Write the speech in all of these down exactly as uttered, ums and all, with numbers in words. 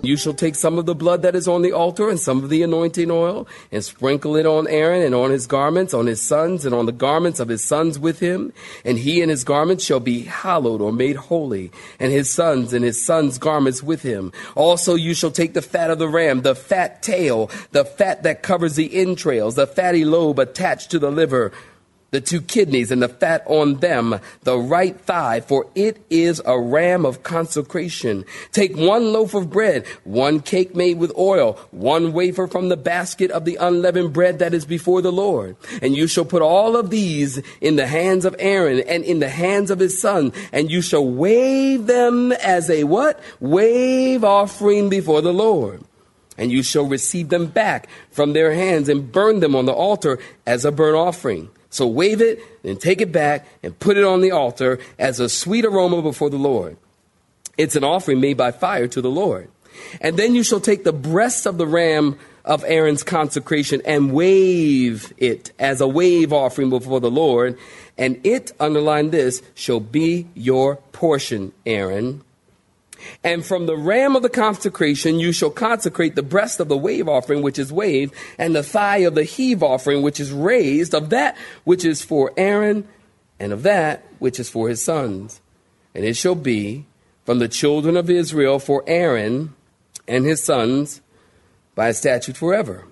You shall take some of the blood that is on the altar and some of the anointing oil and sprinkle it on Aaron and on his garments, on his sons and on the garments of his sons with him. And he and his garments shall be hallowed or made holy, and his sons and his sons' garments with him. Also you shall take the fat of the ram, the fat tail, the fat that covers the entrails, the fatty lobe attached to the liver, the two kidneys and the fat on them, the right thigh, for it is a ram of consecration. Take one loaf of bread, one cake made with oil, one wafer from the basket of the unleavened bread that is before the Lord. And you shall put all of these in the hands of Aaron and in the hands of his son, and you shall wave them as a what? Wave offering before the Lord. And you shall receive them back from their hands and burn them on the altar as a burnt offering. So wave it, and take it back, and put it on the altar as a sweet aroma before the Lord. It's an offering made by fire to the Lord. And then you shall take the breast of the ram of Aaron's consecration and wave it as a wave offering before the Lord. And it, underline this, shall be your portion, Aaron. And from the ram of the consecration you shall consecrate the breast of the wave offering which is waved, and the thigh of the heave offering which is raised, of that which is for Aaron, and of that which is for his sons. And it shall be from the children of Israel for Aaron and his sons by a statute forever.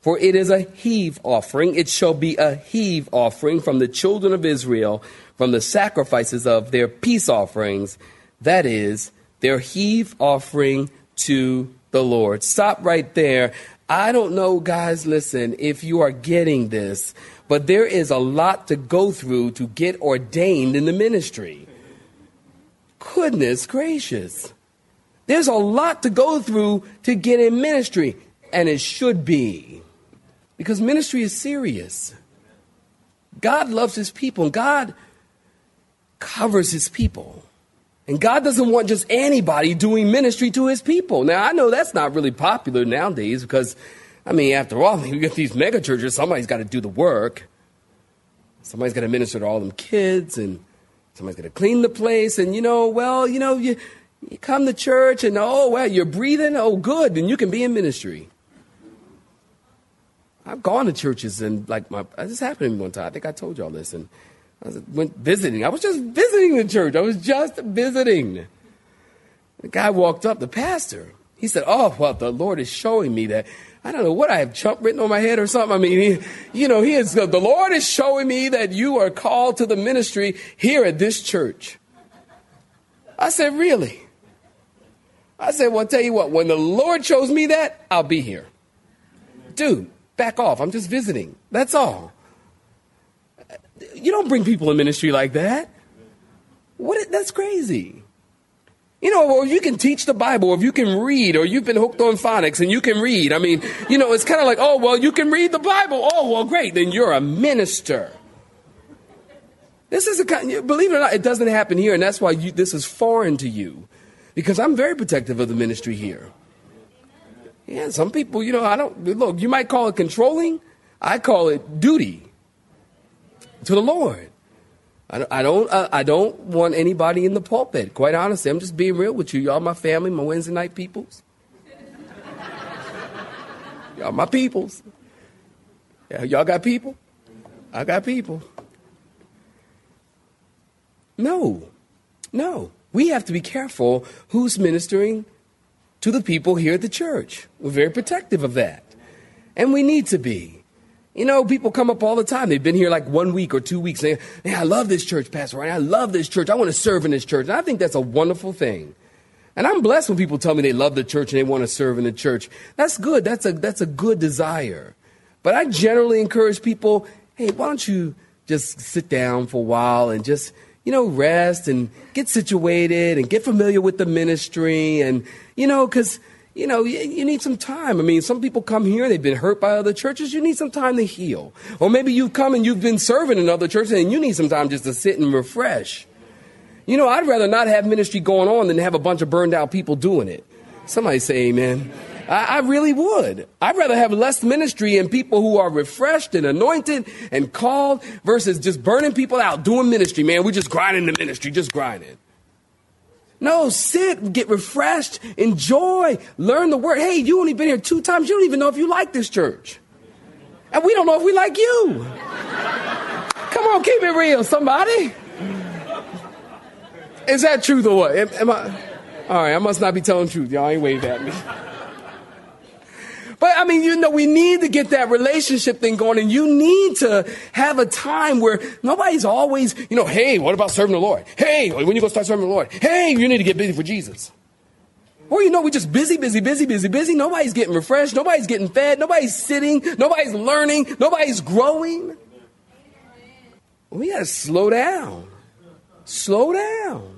For it is a heave offering, it shall be a heave offering from the children of Israel, from the sacrifices of their peace offerings, that is, their heave offering to the Lord. Stop right there. I don't know, guys, listen, if you are getting this, but there is a lot to go through to get ordained in the ministry. Goodness gracious. There's a lot to go through to get in ministry, and it should be, because ministry is serious. God loves his people, and God covers his people. And God doesn't want just anybody doing ministry to his people. Now, I know that's not really popular nowadays because, I mean, after all, you get these mega churches, somebody's got to do the work. Somebody's got to minister to all them kids, and somebody's got to clean the place. And, you know, well, you know, you, you come to church and, oh, well, you're breathing. Oh, good. Then you can be in ministry. I've gone to churches and, like, my this happened to me one time. I think I told y'all this. And I was, went visiting. I was just visiting the church. I was just visiting. The guy walked up, the pastor. He said, oh, well, the Lord is showing me that. I don't know what I have, Trump written on my head or something. I mean, he, you know, he is, the Lord is showing me that you are called to the ministry here at this church. I said, really? I said, well, I'll tell you what, when the Lord shows me that, I'll be here. Dude, back off. I'm just visiting. That's all. You don't bring people in ministry like that. What? That's crazy. You know, or you can teach the Bible, or if you can read, or you've been hooked on phonics and you can read. I mean, you know, it's kind of like, oh, well, you can read the Bible. Oh, well, great. Then you're a minister. This is a kind of, believe it or not, it doesn't happen here. And that's why you, this is foreign to you, because I'm very protective of the ministry here. Yeah. Some people, you know, I don't look, you might call it controlling. I call it duty to the Lord. I, I don't uh, I don't want anybody in the pulpit. Quite honestly, I'm just being real with you. Y'all my family, my Wednesday night peoples. Y'all my peoples. Yeah, y'all got people? I got people. No. No. We have to be careful who's ministering to the people here at the church. We're very protective of that. And we need to be. You know, people come up all the time. They've been here like one week or two weeks. They, man, I love this church, Pastor Ryan. I love this church. I want to serve in this church. And I think that's a wonderful thing. And I'm blessed when people tell me they love the church and they want to serve in the church. That's good. That's a that's a good desire. But I generally encourage people, hey, why don't you just sit down for a while and just, you know, rest and get situated and get familiar with the ministry. And, you know, because, you know, you, you need some time. I mean, some people come here, they've been hurt by other churches. You need some time to heal. Or maybe you've come and you've been serving in other churches and you need some time just to sit and refresh. You know, I'd rather not have ministry going on than have a bunch of burned out people doing it. Somebody say amen. I, I really would. I'd rather have less ministry and people who are refreshed and anointed and called versus just burning people out doing ministry. Man, we're just grinding the ministry, just grinding. No, sit, get refreshed, enjoy, learn the word. Hey, you only been here two times. You don't even know if you like this church. And we don't know if we like you. Come on, keep it real, somebody. Is that truth or what? Am, am I? All right, I must not be telling truth. Y'all ain't waved at me. But, I mean, you know, we need to get that relationship thing going, and you need to have a time where nobody's always, you know, hey, what about serving the Lord? Hey, when you gonna start serving the Lord? Hey, you need to get busy for Jesus. Or, you know, we're just busy, busy, busy, busy, busy. Nobody's getting refreshed. Nobody's getting fed. Nobody's sitting. Nobody's learning. Nobody's growing. We got to slow down. Slow down.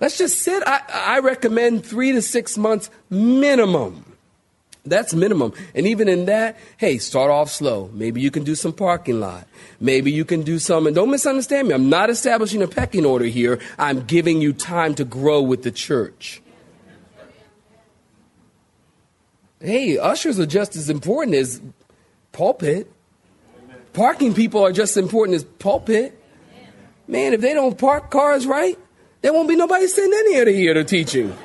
Let's just sit. I, I recommend three to six months minimum. That's minimum. And even in that, hey, start off slow. Maybe you can do some parking lot. Maybe you can do some. And don't misunderstand me. I'm not establishing a pecking order here. I'm giving you time to grow with the church. Hey, ushers are just as important as pulpit. Parking people are just as important as pulpit. Man, if they don't park cars right, there won't be nobody sitting in here to hear the teaching.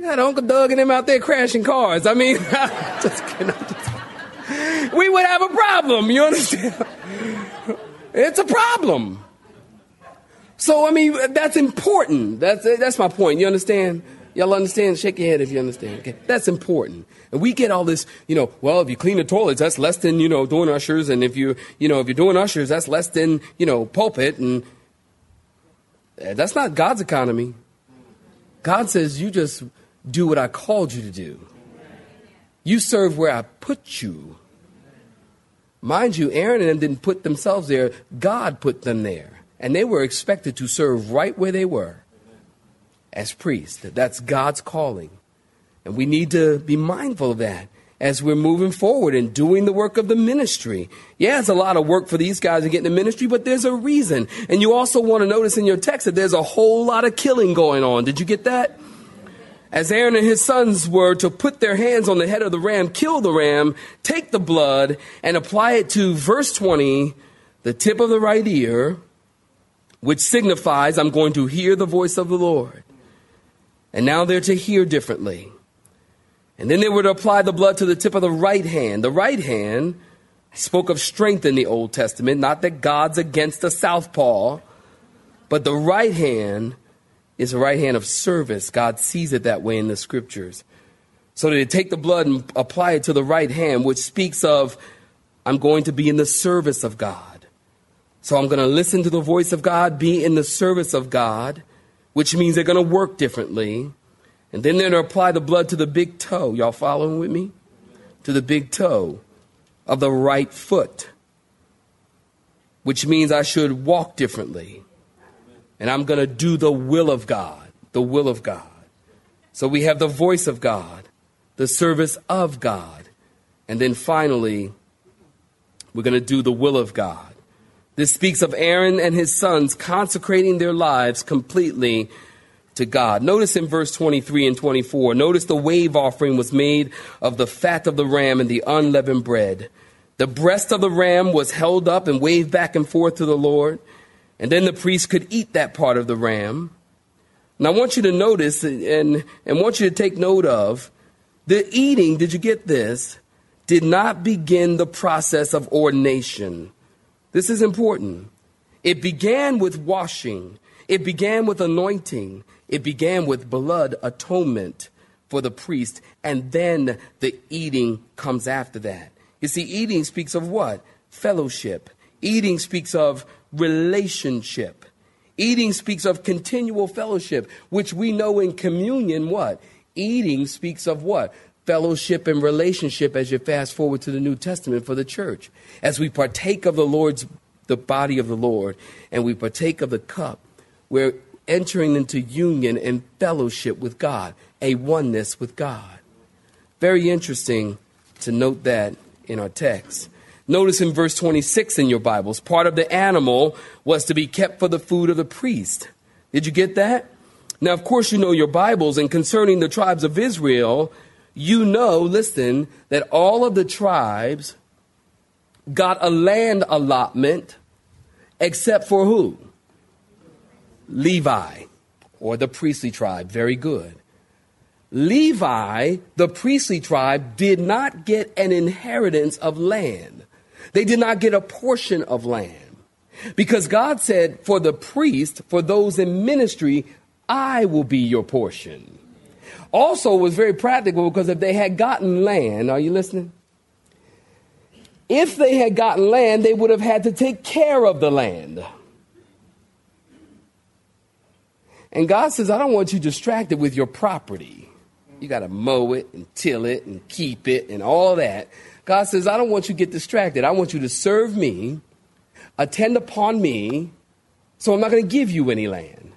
Got Uncle Doug and them out there crashing cars. I mean, just kidding, just, we would have a problem. You understand? It's a problem. So, I mean, that's important. That's that's my point. You understand? Y'all understand? Shake your head if you understand. Okay, that's important. And we get all this, you know, well, if you clean the toilets, that's less than, you know, doing ushers. And if you, you know, if you're doing ushers, that's less than, you know, pulpit. And that's not God's economy. God says, you just do what I called you to do. You serve where I put you. Mind you, Aaron and them didn't put themselves there. God put them there. And they were expected to serve right where they were. As priests, that's God's calling. And we need to be mindful of that as we're moving forward and doing the work of the ministry. Yeah, it's a lot of work for these guys to get in the ministry, but there's a reason. And you also want to notice in your text that there's a whole lot of killing going on. Did you get that? As Aaron and his sons were to put their hands on the head of the ram, kill the ram, take the blood, and apply it to verse twenty, the tip of the right ear, which signifies I'm going to hear the voice of the Lord. And now they're to hear differently. And then they were to apply the blood to the tip of the right hand. The right hand spoke of strength in the Old Testament, not that God's against a southpaw, but the right hand is a right hand of service. God sees it that way in the scriptures. So they take the blood and apply it to the right hand, which speaks of, I'm going to be in the service of God. So I'm going to listen to the voice of God, be in the service of God, which means they're going to work differently. And then they're going to apply the blood to the big toe. Y'all following with me? To the big toe of the right foot, which means I should walk differently. And I'm going to do the will of God, the will of God. So we have the voice of God, the service of God. And then finally, we're going to do the will of God. This speaks of Aaron and his sons consecrating their lives completely to God. Notice in verse twenty-three and twenty-four, notice the wave offering was made of the fat of the ram and the unleavened bread. The breast of the ram was held up and waved back and forth to the Lord. And then the priest could eat that part of the ram. Now I want you to notice and and want you to take note of the eating. Did you get this? Did not begin the process of ordination. This is important. It began with washing. It began with anointing. It began with blood atonement for the priest, and then the eating comes after that. You see, eating speaks of what? Fellowship. Eating speaks of relationship. Eating speaks of continual fellowship, which we know in communion what? Eating speaks of what? Fellowship and relationship, as you fast forward to the New Testament for the church. As we partake of the Lord's, the body of the Lord, and we partake of the cup, we're entering into union and fellowship with God, a oneness with God. Very interesting to note that in our text. Notice in verse twenty-six in your Bibles, part of the animal was to be kept for the food of the priest. Did you get that? Now, of course, you know your Bibles, and concerning the tribes of Israel, you know, listen, that all of the tribes got a land allotment except for who? Levi, or the priestly tribe. Very good. Levi, the priestly tribe, did not get an inheritance of land. They did not get a portion of land, because God said, for the priest, for those in ministry, I will be your portion. Also, it was very practical, because if they had gotten land, are you listening? If they had gotten land, they would have had to take care of the land. And God says, I don't want you distracted with your property. You got to mow it and till it and keep it and all that. God says, I don't want you to get distracted. I want you to serve me, attend upon me, so I'm not going to give you any land.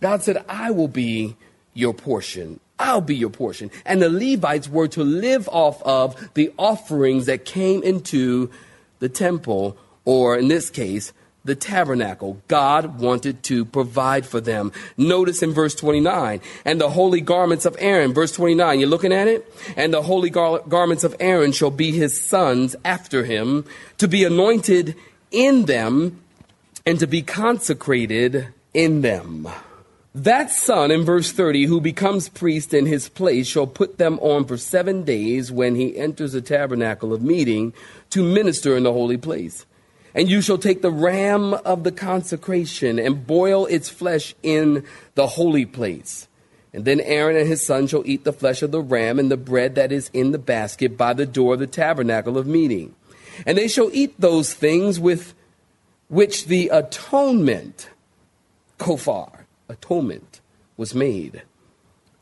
God said, I will be your portion. I'll be your portion. And the Levites were to live off of the offerings that came into the temple, or in this case, the tabernacle. God wanted to provide for them. Notice in verse twenty-nine, and the holy garments of Aaron, verse twenty-nine, you're looking at it? And the holy gar- garments of Aaron shall be his sons after him, to be anointed in them and to be consecrated in them. That son, in verse thirty, who becomes priest in his place, shall put them on for seven days when he enters the tabernacle of meeting to minister in the holy place. And you shall take the ram of the consecration and boil its flesh in the holy place. And then Aaron and his son shall eat the flesh of the ram and the bread that is in the basket by the door of the tabernacle of meeting. And they shall eat those things with which the atonement, kofar, atonement, was made,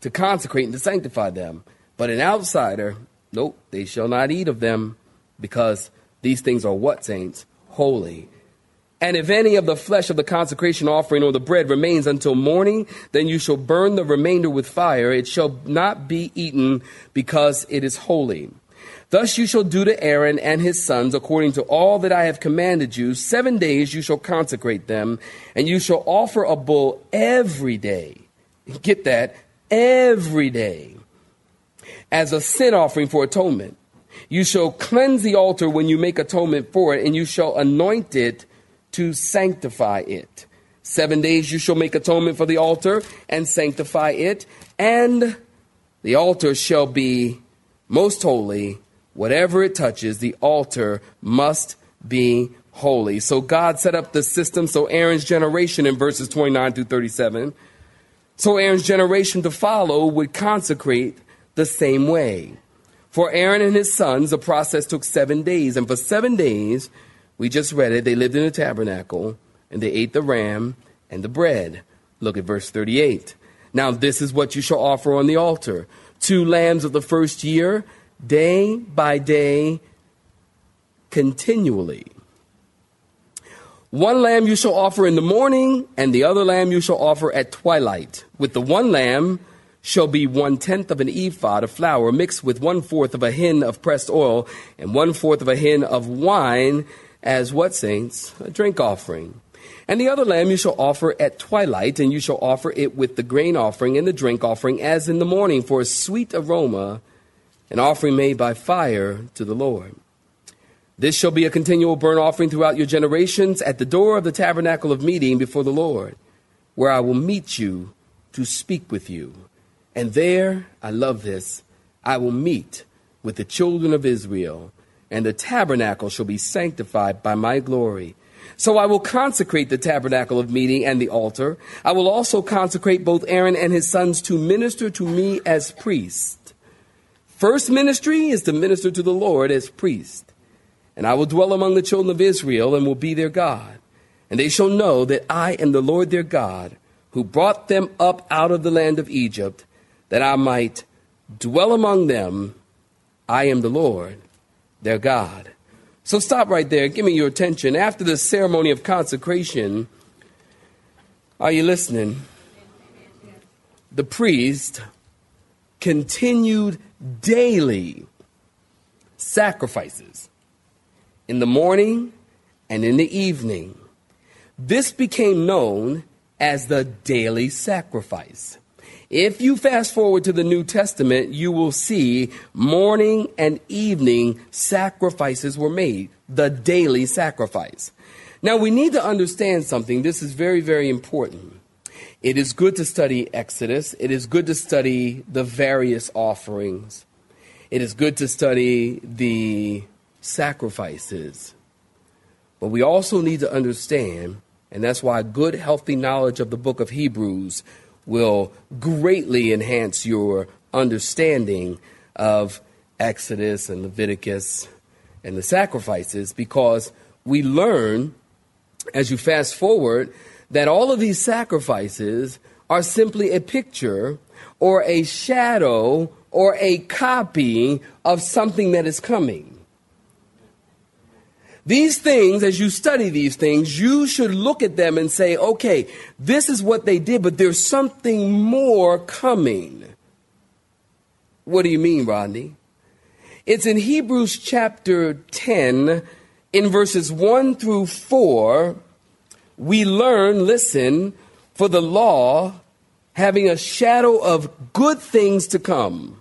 to consecrate and to sanctify them. But an outsider, nope, they shall not eat of them, because these things are what, saints? Holy. And if any of the flesh of the consecration offering or the bread remains until morning, then you shall burn the remainder with fire. It shall not be eaten, because it is holy. Thus you shall do to Aaron and his sons according to all that I have commanded you. Seven days you shall consecrate them, and you shall offer a bull every day. Get that? Every day. As a sin offering for atonement. You shall cleanse the altar when you make atonement for it, and you shall anoint it to sanctify it. Seven days you shall make atonement for the altar and sanctify it, and the altar shall be most holy. Whatever it touches, the altar must be holy. So God set up the system so Aaron's generation, in verses twenty-nine through thirty-seven, so Aaron's generation to follow would consecrate the same way. For Aaron and his sons, the process took seven days. And for seven days, we just read it, they lived in a tabernacle, and they ate the ram and the bread. Look at verse thirty-eight. Now this is what you shall offer on the altar. Two lambs of the first year, day by day, continually. One lamb you shall offer in the morning, and the other lamb you shall offer at twilight. With the one lamb shall be one-tenth of an ephah of flour mixed with one-fourth of a hin of pressed oil and one-fourth of a hin of wine as what, saints? A drink offering. And the other lamb you shall offer at twilight, and you shall offer it with the grain offering and the drink offering as in the morning for a sweet aroma, an offering made by fire to the Lord. This shall be a continual burnt offering throughout your generations at the door of the tabernacle of meeting before the Lord, where I will meet you to speak with you. And there, I love this, I will meet with the children of Israel, and the tabernacle shall be sanctified by my glory. So I will consecrate the tabernacle of meeting and the altar. I will also consecrate both Aaron and his sons to minister to me as priests. First ministry is to minister to the Lord as priest. And I will dwell among the children of Israel and will be their God. And they shall know that I am the Lord their God, who brought them up out of the land of Egypt, that I might dwell among them. I am the Lord their God. So stop right there. Give me your attention. After the ceremony of consecration, are you listening? The priest continued daily sacrifices in the morning and in the evening. This became known as the daily sacrifice. If you fast forward to the New Testament, you will see morning and evening sacrifices were made, the daily sacrifice. Now, we need to understand something. This is very, very important. It is good to study Exodus. It is good to study the various offerings. It is good to study the sacrifices. But we also need to understand, and that's why good, healthy knowledge of the book of Hebrews will greatly enhance your understanding of Exodus and Leviticus and the sacrifices, because we learn, as you fast forward, that all of these sacrifices are simply a picture or a shadow or a copy of something that is coming. These things, as you study these things, you should look at them and say, okay, this is what they did, but there's something more coming. What do you mean, Rodney? It's in Hebrews chapter ten, in verses one through four, we learn, listen, for the law having a shadow of good things to come,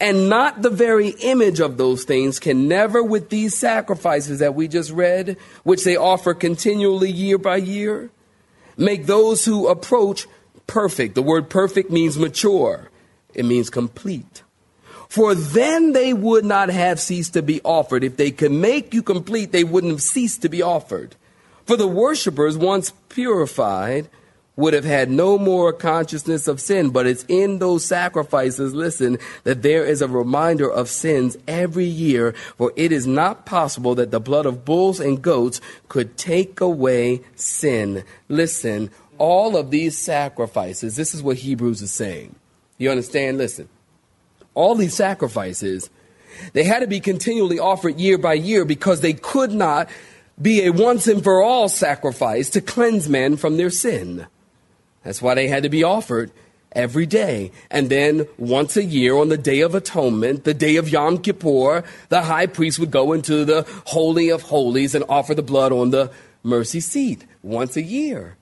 and not the very image of those things, can never with these sacrifices that we just read, which they offer continually year by year, make those who approach perfect. The word perfect means mature. It means complete. For then they would not have ceased to be offered. If they could make you complete, they wouldn't have ceased to be offered. For the worshipers, once purified, would have had no more consciousness of sin. But it's in those sacrifices, listen, that there is a reminder of sins every year, for it is not possible that the blood of bulls and goats could take away sin. Listen, all of these sacrifices, this is what Hebrews is saying. You understand? Listen, all these sacrifices, they had to be continually offered year by year, because they could not be a once and for all sacrifice to cleanse men from their sin. That's why they had to be offered every day. And then once a year on the Day of Atonement, the day of Yom Kippur, the high priest would go into the Holy of Holies and offer the blood on the mercy seat once a year.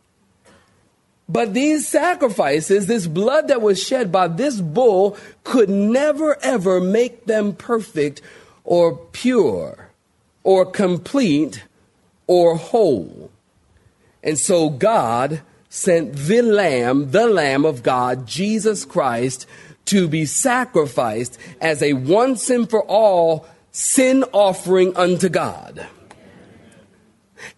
But these sacrifices, this blood that was shed by this bull, could never, ever make them perfect or pure or complete or whole. And so God sent the Lamb, the Lamb of God, Jesus Christ, to be sacrificed as a once and for all sin offering unto God.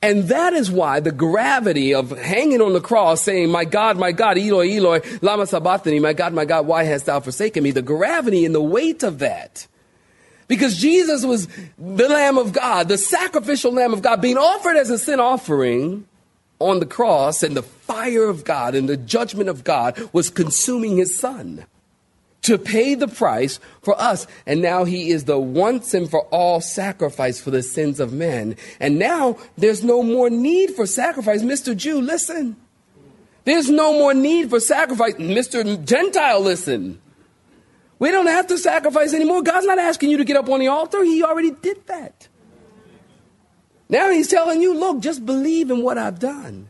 And that is why the gravity of hanging on the cross saying, "My God, my God, Eloi, Eloi, lama sabachthani, my God, my God, why hast thou forsaken me?" The gravity and the weight of that. Because Jesus was the Lamb of God, the sacrificial Lamb of God, being offered as a sin offering on the cross, and the fire of God and the judgment of God was consuming his son to pay the price for us. And now he is the once and for all sacrifice for the sins of men. And now there's no more need for sacrifice. Mister Jew, listen. There's no more need for sacrifice. Mister Gentile, listen. We don't have to sacrifice anymore. God's not asking you to get up on the altar. He already did that. Now he's telling you, look, just believe in what I've done.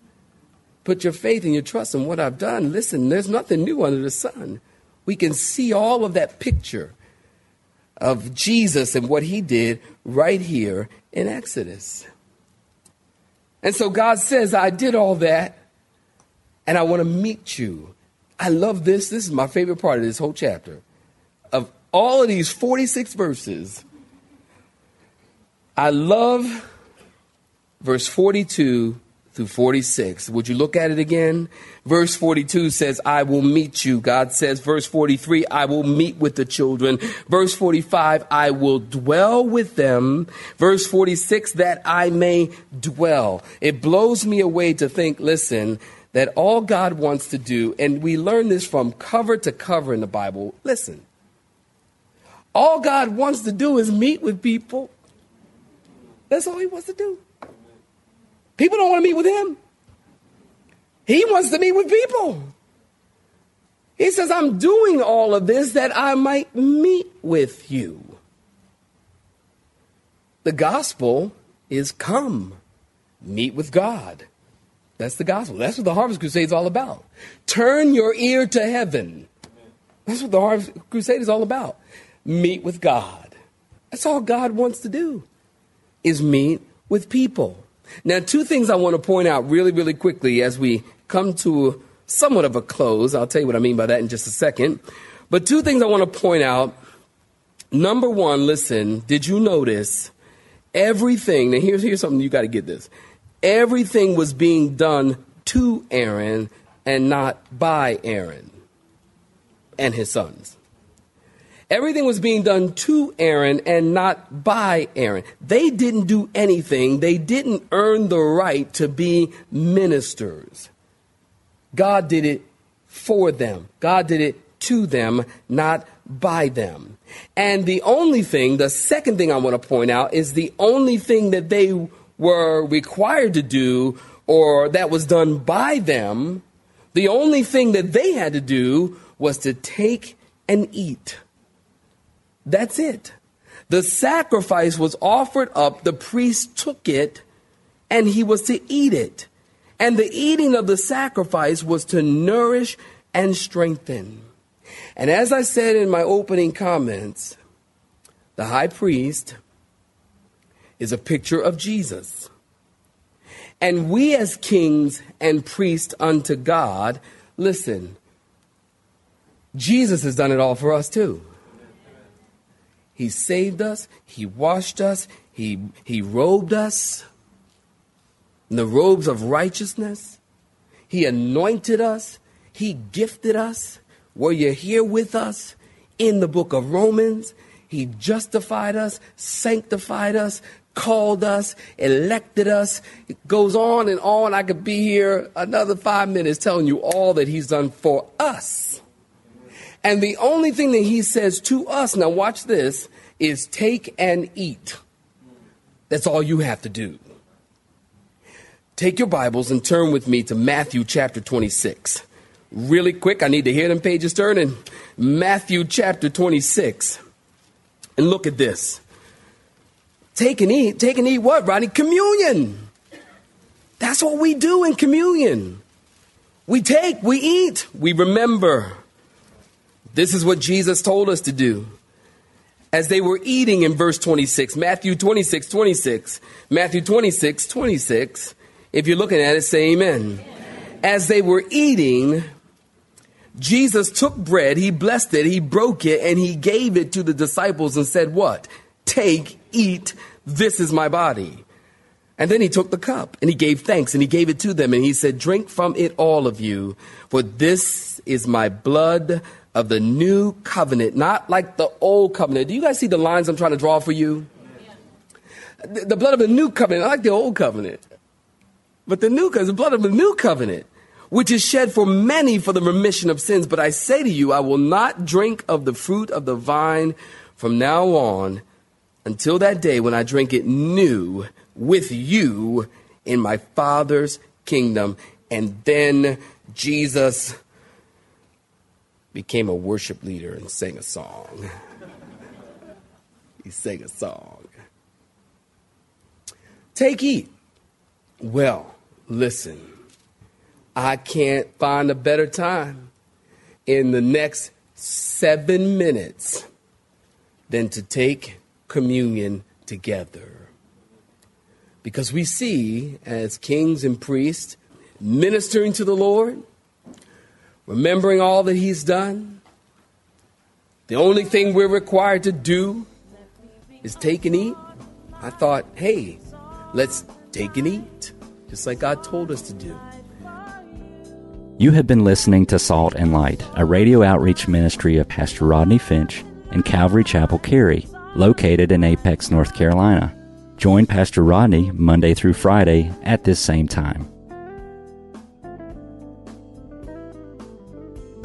Put your faith and your trust in what I've done. Listen, there's nothing new under the sun. We can see all of that picture of Jesus and what he did right here in Exodus. And so God says, I did all that, and I want to meet you. I love this. This is my favorite part of this whole chapter. Of all of these forty-six verses, I love verse forty-two through forty-six. Would you look at it again? Verse forty-two says, I will meet you. God says, verse forty-three, I will meet with the children. Verse forty-five, I will dwell with them. Verse forty-six, that I may dwell. It blows me away to think, listen, that all God wants to do, and we learn this from cover to cover in the Bible. Listen, all God wants to do is meet with people. That's all he wants to do. People don't want to meet with him. He wants to meet with people. He says, I'm doing all of this that I might meet with you. The gospel is come, meet with God. That's the gospel. That's what the Harvest Crusade is all about. Turn your ear to heaven. That's what the Harvest Crusade is all about. Meet with God. That's all God wants to do, is meet with people. Now, two things I want to point out really, really quickly as we come to somewhat of a close. I'll tell you what I mean by that in just a second. But two things I want to point out. Number one, listen, did you notice everything? Now, here's, here's something you got to get this. Everything was being done to Aaron and not by Aaron and his sons. Everything was being done to Aaron and not by Aaron. They didn't do anything. They didn't earn the right to be ministers. God did it for them. God did it to them, not by them. And the only thing, the second thing I want to point out, is the only thing that they were required to do or that was done by them, the only thing that they had to do was to take and eat. That's it. The sacrifice was offered up, the priest took it, and he was to eat it. And the eating of the sacrifice was to nourish and strengthen. And as I said in my opening comments, the high priest is a picture of Jesus. And we as kings and priests unto God, listen, Jesus has done it all for us too. He saved us. He washed us. He, he robed us in the robes of righteousness. He anointed us. He gifted us. Were you here with us in the book of Romans? He justified us, sanctified us, called us, elected us. It goes on and on. I could be here another five minutes telling you all that he's done for us. And the only thing that he says to us, now watch this, is take and eat. That's all you have to do. Take your Bibles and turn with me to Matthew chapter twenty-six. Really quick, I need to hear them pages turning. Matthew chapter twenty-six. And look at this. Take and eat. Take and eat what, Rodney? Communion. That's what we do in communion. We take, we eat, we remember. This is what Jesus told us to do. As they were eating in verse twenty-six, Matthew twenty-six, twenty-six, Matthew twenty-six, twenty-six. If you're looking at it, say amen. Amen. As they were eating, Jesus took bread. He blessed it. He broke it and he gave it to the disciples and said, what? Take, eat. This is my body. And then he took the cup and he gave thanks and he gave it to them. And he said, drink from it, all of you, for this is my blood of the new covenant, not like the old covenant. Do you guys see the lines I'm trying to draw for you? Yeah. The, the blood of the new covenant, not like the old covenant. But the new covenant, the blood of the new covenant, which is shed for many for the remission of sins. But I say to you, I will not drink of the fruit of the vine from now on until that day when I drink it new with you in my Father's kingdom. And then Jesus became a worship leader and sang a song. He sang a song. Take, eat. Well, listen, I can't find a better time in the next seven minutes than to take communion together. Because we see, as kings and priests, ministering to the Lord, remembering all that he's done, the only thing we're required to do is take and eat. I thought, hey, let's Take and eat, just like God told us to do. You have been listening to Salt and Light, a radio outreach ministry of Pastor Rodney Finch and Calvary Chapel, Cary, located in Apex, North Carolina. Join Pastor Rodney Monday through Friday at this same time.